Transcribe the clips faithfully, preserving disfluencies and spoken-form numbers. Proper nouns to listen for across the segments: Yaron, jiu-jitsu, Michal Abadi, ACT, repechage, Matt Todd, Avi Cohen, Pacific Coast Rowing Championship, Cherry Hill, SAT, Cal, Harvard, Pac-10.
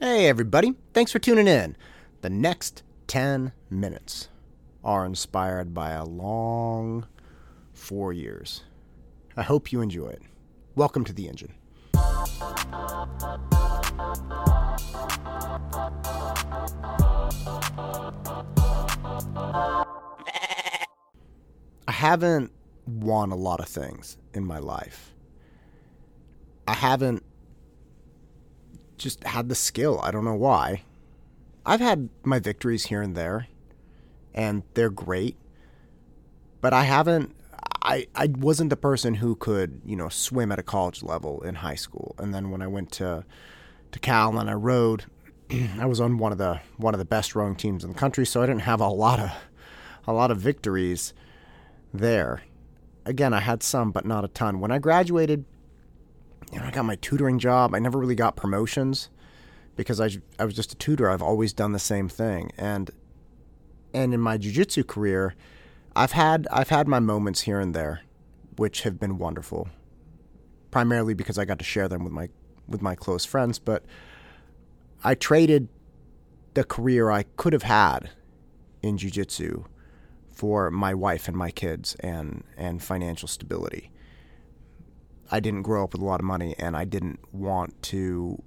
Hey everybody, thanks for tuning in. The next ten minutes are inspired by a long four years. I hope you enjoy it. Welcome to The Engine. I haven't won a lot of things in my life. I haven't just had the skill. I don't know why. I've had my victories here and there, and they're great, but I haven't, I, I wasn't the person who could, you know, swim at a college level in high school. And then when I went to, to Cal and I rowed, I was on one of the, one of the best rowing teams in the country. So I didn't have a lot of, a lot of victories there. Again, I had some, but not a ton. When I graduated, you know, I got my tutoring job. I never really got promotions because I, I was just a tutor. I've always done the same thing. And and in my jiu-jitsu career, I've had I've had my moments here and there, which have been wonderful, primarily because I got to share them with my with my close friends. But I traded the career I could have had in jiu-jitsu for my wife and my kids and and financial stability. I didn't grow up with a lot of money, and I didn't want to,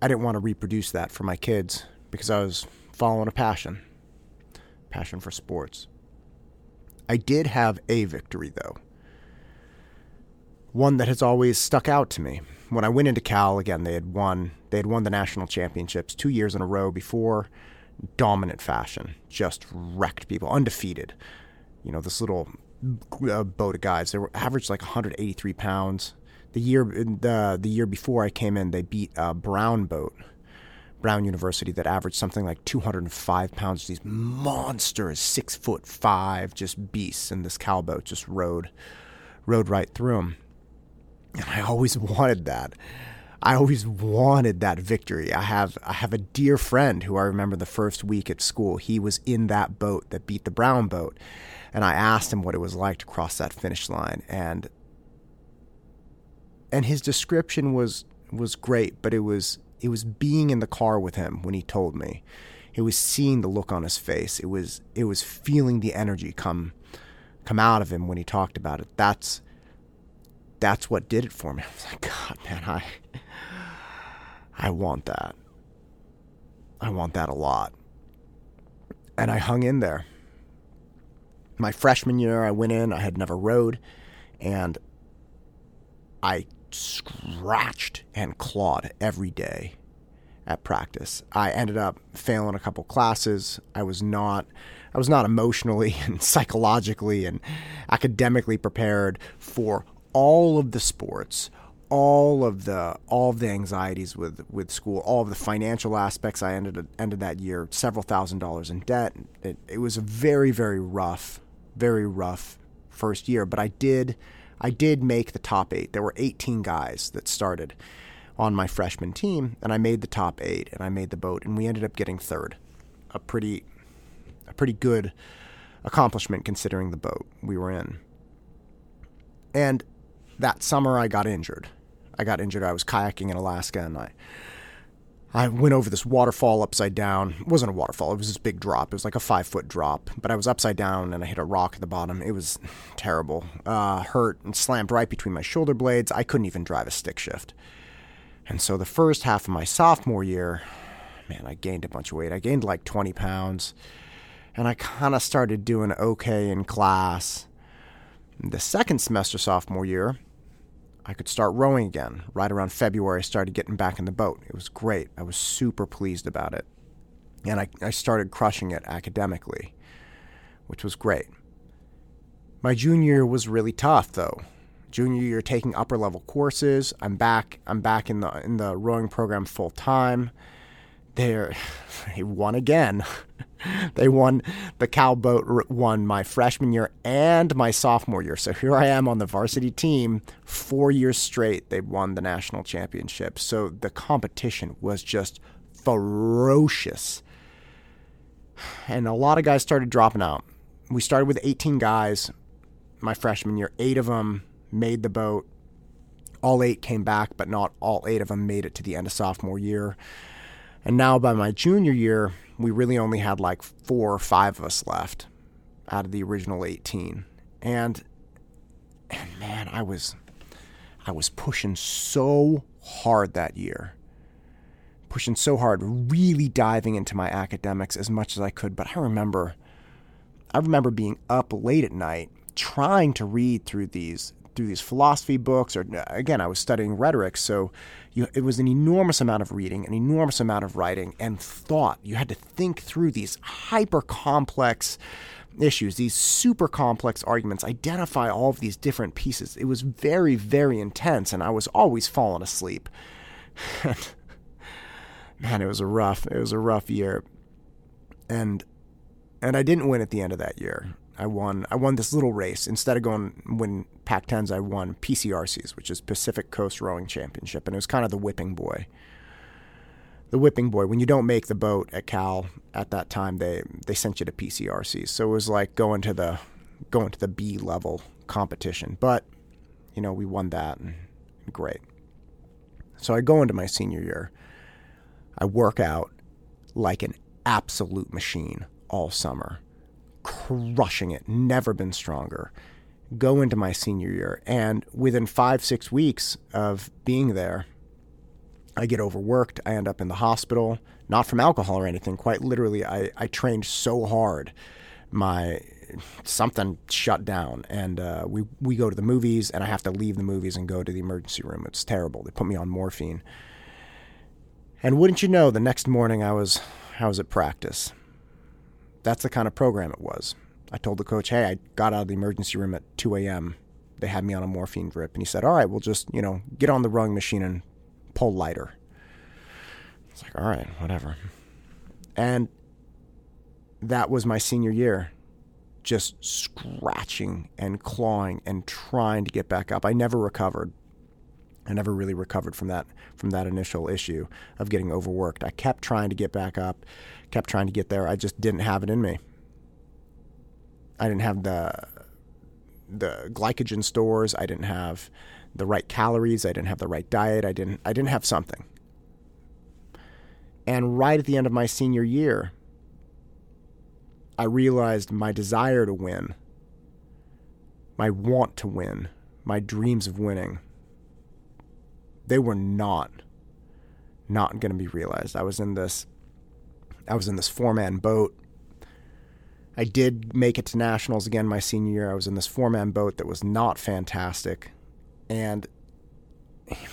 I didn't want to reproduce that for my kids because I was following a passion, passion for sports. I did have a victory though, one that has always stuck out to me. When I went into Cal, again, they had won, they had won the national championships two years in a row before, dominant fashion, just wrecked people, undefeated. You know, this little Uh, boat of guys. They were averaged like one hundred eighty-three pounds. The year the the year before I came in, they beat a Brown boat, Brown University, that averaged something like two hundred five pounds. These monsters, six foot five, just beasts, and this Cal boat just rode, rode right through them. And I always wanted that. I always wanted that victory. I have I have a dear friend who I remember the first week at school. He was in that boat that beat the Brown boat. And I asked him what it was like to cross that finish line. And and his description was was great, but it was it was being in the car with him when he told me. It was seeing the look on his face. It was it was feeling the energy come come out of him when he talked about it. That's that's what did it for me. I was like, God, man, I I want that. I want that a lot. And I hung in there. My freshman year, I went in, I had never rowed, and I scratched and clawed every day at practice. I ended up failing a couple classes. I was not I was not emotionally and psychologically and academically prepared for all of the sports, all of the all of the anxieties with, with school, all of the financial aspects. I ended ended that year several thousand dollars in debt. It, it was a very, very rough, very rough first year, but I did I did make the top eight. There were eighteen guys that started on my freshman team, and I made the top eight, and I made the boat, and we ended up getting third. A pretty a pretty good accomplishment considering the boat we were in. And that summer I got injured. I got injured. I was kayaking in Alaska, and I I went over this waterfall upside down. It wasn't a waterfall. It was this big drop. It was like a five-foot drop. But I was upside down, and I hit a rock at the bottom. It was terrible. Uh, hurt and slammed right between my shoulder blades. I couldn't even drive a stick shift. And so the first half of my sophomore year, man, I gained a bunch of weight. I gained like twenty pounds, and I kind of started doing okay in class. The second semester sophomore year, I could start rowing again. Right around February, I started getting back in the boat. It was great. I was super pleased about it. And I, I started crushing it academically, which was great. My junior year was really tough, though. Junior year, taking upper-level courses. I'm back I'm back in the in the rowing program full-time. They they won again. They won. The Cal boat won my freshman year and my sophomore year. So here I am on the varsity team. Four years straight, they won the national championship. So the competition was just ferocious. And a lot of guys started dropping out. We started with eighteen guys my freshman year. Eight of them made the boat. All eight came back, but not all eight of them made it to the end of sophomore year. And now by my junior year, we really only had like four or five of us left out of the original eighteen. And and man, I was I was pushing so hard that year. Pushing so hard, really diving into my academics as much as I could. But I remember I remember being up late at night trying to read through these through these philosophy books, or again, I was studying rhetoric, so you, it was an enormous amount of reading, an enormous amount of writing and thought. You had to think through these hyper complex issues, these super complex arguments, identify all of these different pieces. It was very, very intense, and I was always falling asleep. Man, it was a rough, it was a rough year. And and I didn't win at the end of that year. I won I won this little race. Instead of going win Pac tens, I won P C R Cs, which is Pacific Coast Rowing Championship, and it was kind of the whipping boy. The whipping boy. When you don't make the boat at Cal at that time, they, they sent you to P C R Cs. So it was like going to the going to the B level competition. But, you know, we won that, and great. So I go into my senior year. I work out like an absolute machine all summer. Crushing it, never been stronger. Go into my senior year, and within five, six weeks of being there, I get overworked. I end up in the hospital, not from alcohol or anything. Quite literally, I, I trained so hard, my something shut down, and uh, we we go to the movies, and I have to leave the movies and go to the emergency room. It's terrible. They put me on morphine, and wouldn't you know, the next morning I was I was at practice. That's the kind of program it was. I told the coach, hey, I got out of the emergency room at two a.m. They had me on a morphine drip. And he said, all right, we'll just, you know, get on the rowing machine and pull lighter. It's like, all right, whatever. And that was my senior year, just scratching and clawing and trying to get back up. I never recovered. I never really recovered from that from that initial issue of getting overworked. I kept trying to get back up, kept trying to get there. I just didn't have it in me. I didn't have the the glycogen stores. I didn't have the right calories. I didn't have the right diet. I didn't I didn't have something. And right at the end of my senior year, I realized my desire to win, my want to win, my dreams of winning, they were not, not going to be realized. I was in this, I was in this four-man boat. I did make it to nationals again my senior year. I was in this four-man boat that was not fantastic, and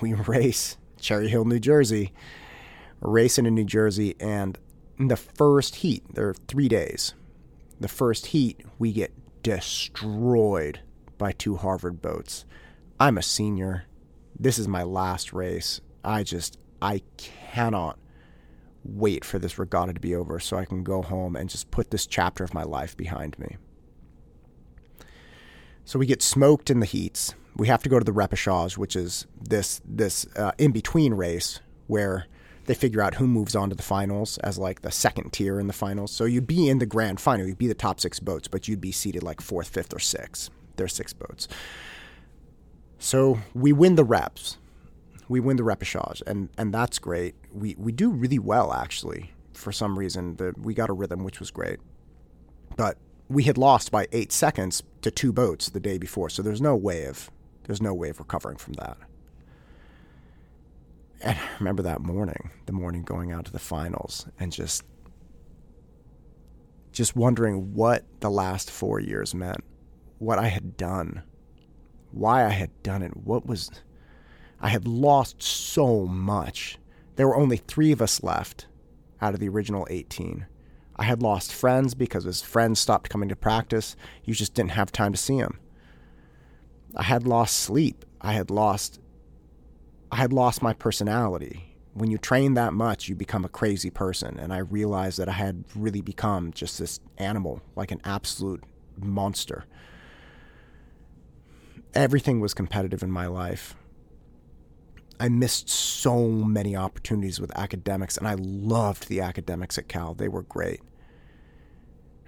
we race Cherry Hill, New Jersey, racing in New Jersey, and in the first heat, there are three days. The first heat, we get destroyed by two Harvard boats. I'm a senior. This is my last race. I just, I cannot wait for this regatta to be over so I can go home and just put this chapter of my life behind me. So we get smoked in the heats. We have to go to the repechage, which is this this uh, in-between race where they figure out who moves on to the finals as like the second tier in the finals. So you'd be in the grand final. You'd be the top six boats, but you'd be seated like fourth, fifth, or sixth. There's six boats. So we win the reps, we win the repechage, and, and that's great. We we do really well, actually, for some reason. The, we got a rhythm, which was great. But we had lost by eight seconds to two boats the day before, so there's no way of there's no way of recovering from that. And I remember that morning, the morning going out to the finals, and just just wondering what the last four years meant, what I had done. Why I had done it, what was, I had lost so much. There were only three of us left out of the original eighteen. I had lost friends because his friends stopped coming to practice. You just didn't have time to see him. I had lost sleep. I had lost, I had lost my personality. When you train that much, you become a crazy person. And I realized that I had really become just this animal, like an absolute monster. Everything was competitive in my life. I missed so many opportunities with academics, and I loved the academics at Cal. They were great.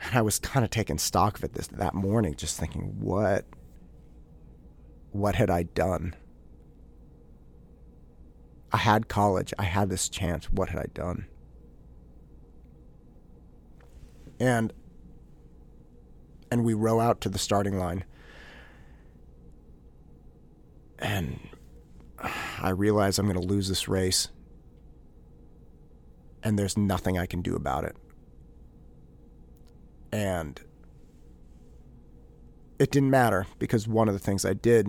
And I was kind of taking stock of it this, that morning, just thinking, what, what had I done? I had college. I had this chance. What had I done? and and we row out to the starting line. And I realize I'm going to lose this race, and there's nothing I can do about it. And it didn't matter, because one of the things I did,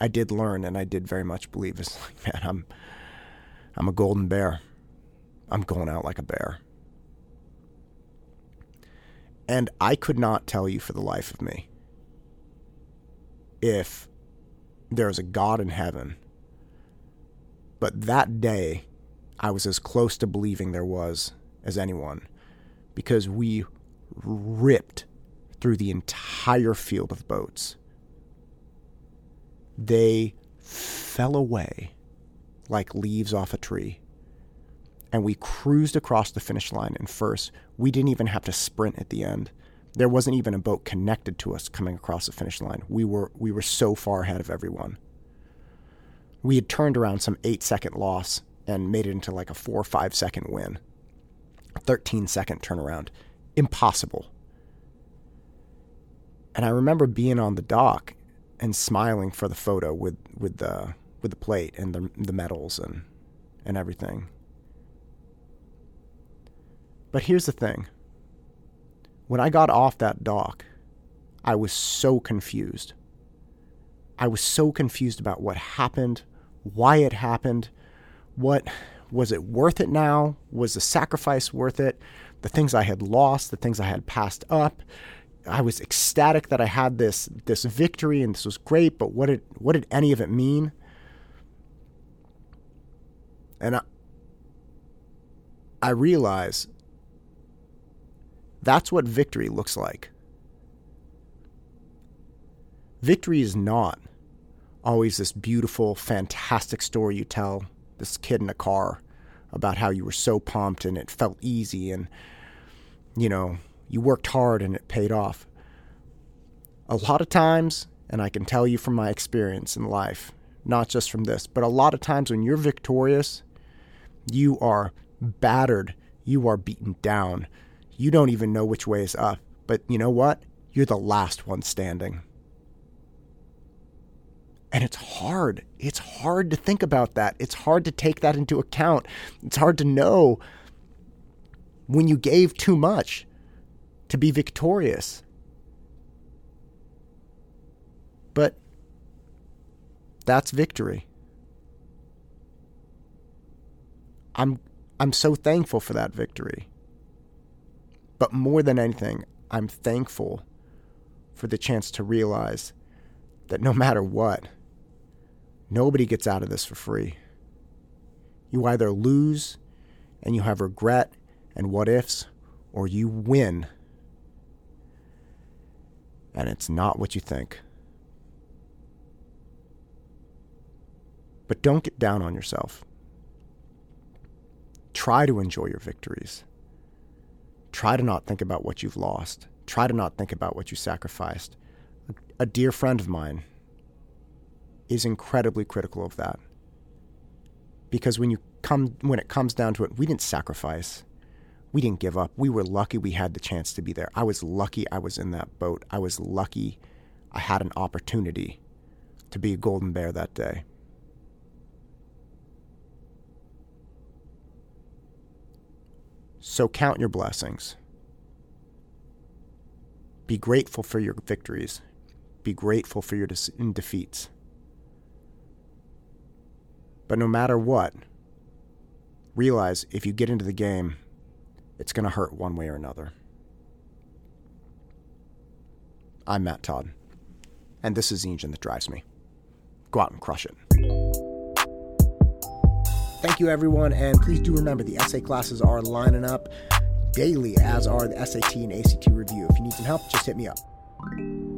I did learn, and I did very much believe, is like, man, I'm, I'm a golden bear. I'm going out like a bear. And I could not tell you for the life of me if there is a God in heaven. But that day, I was as close to believing there was as anyone, because we ripped through the entire field of boats. They fell away like leaves off a tree, and we cruised across the finish line in first. We didn't even have to sprint at the end. There wasn't even a boat connected to us coming across the finish line. We were we were so far ahead of everyone. We had turned around some eight-second loss and made it into like a four or five-second win. thirteen-second turnaround. Impossible. And I remember being on the dock and smiling for the photo with, with the with the plate and the the medals and and everything. But here's the thing. When I got off that dock, I was so confused. I was so confused about what happened, why it happened, what was it worth it now? Was the sacrifice worth it? The things I had lost, the things I had passed up. I was ecstatic that I had this this victory and this was great, but what did what did any of it mean? And I, I realize that's what victory looks like. Victory is not always this beautiful, fantastic story you tell this kid in a car about how you were so pumped and it felt easy and, you know, you worked hard and it paid off. A lot of times, and I can tell you from my experience in life, not just from this, but a lot of times when you're victorious, you are battered, you are beaten down. You don't even know which way is up, but you know what? You're the last one standing. And it's hard. It's hard to think about that. It's hard to take that into account. It's hard to know when you gave too much to be victorious. But that's victory. I'm I'm so thankful for that victory. But more than anything, I'm thankful for the chance to realize that no matter what, nobody gets out of this for free. You either lose and you have regret and what ifs, or you win. And it's not what you think. But don't get down on yourself. Try to enjoy your victories. Try to not think about what you've lost. Try to not think about what you sacrificed. A dear friend of mine is incredibly critical of that. Because when you come, when it comes down to it, we didn't sacrifice. We didn't give up. We were lucky we had the chance to be there. I was lucky I was in that boat. I was lucky I had an opportunity to be a golden bear that day. So count your blessings. Be grateful for your victories. Be grateful for your de- defeats. But no matter what, realize if you get into the game, it's going to hurt one way or another. I'm Matt Todd, and this is the engine that drives me. Go out and crush it. Thank you, everyone, and please do remember the essay classes are lining up daily, as are the S A T and A C T review. If you need some help, just hit me up.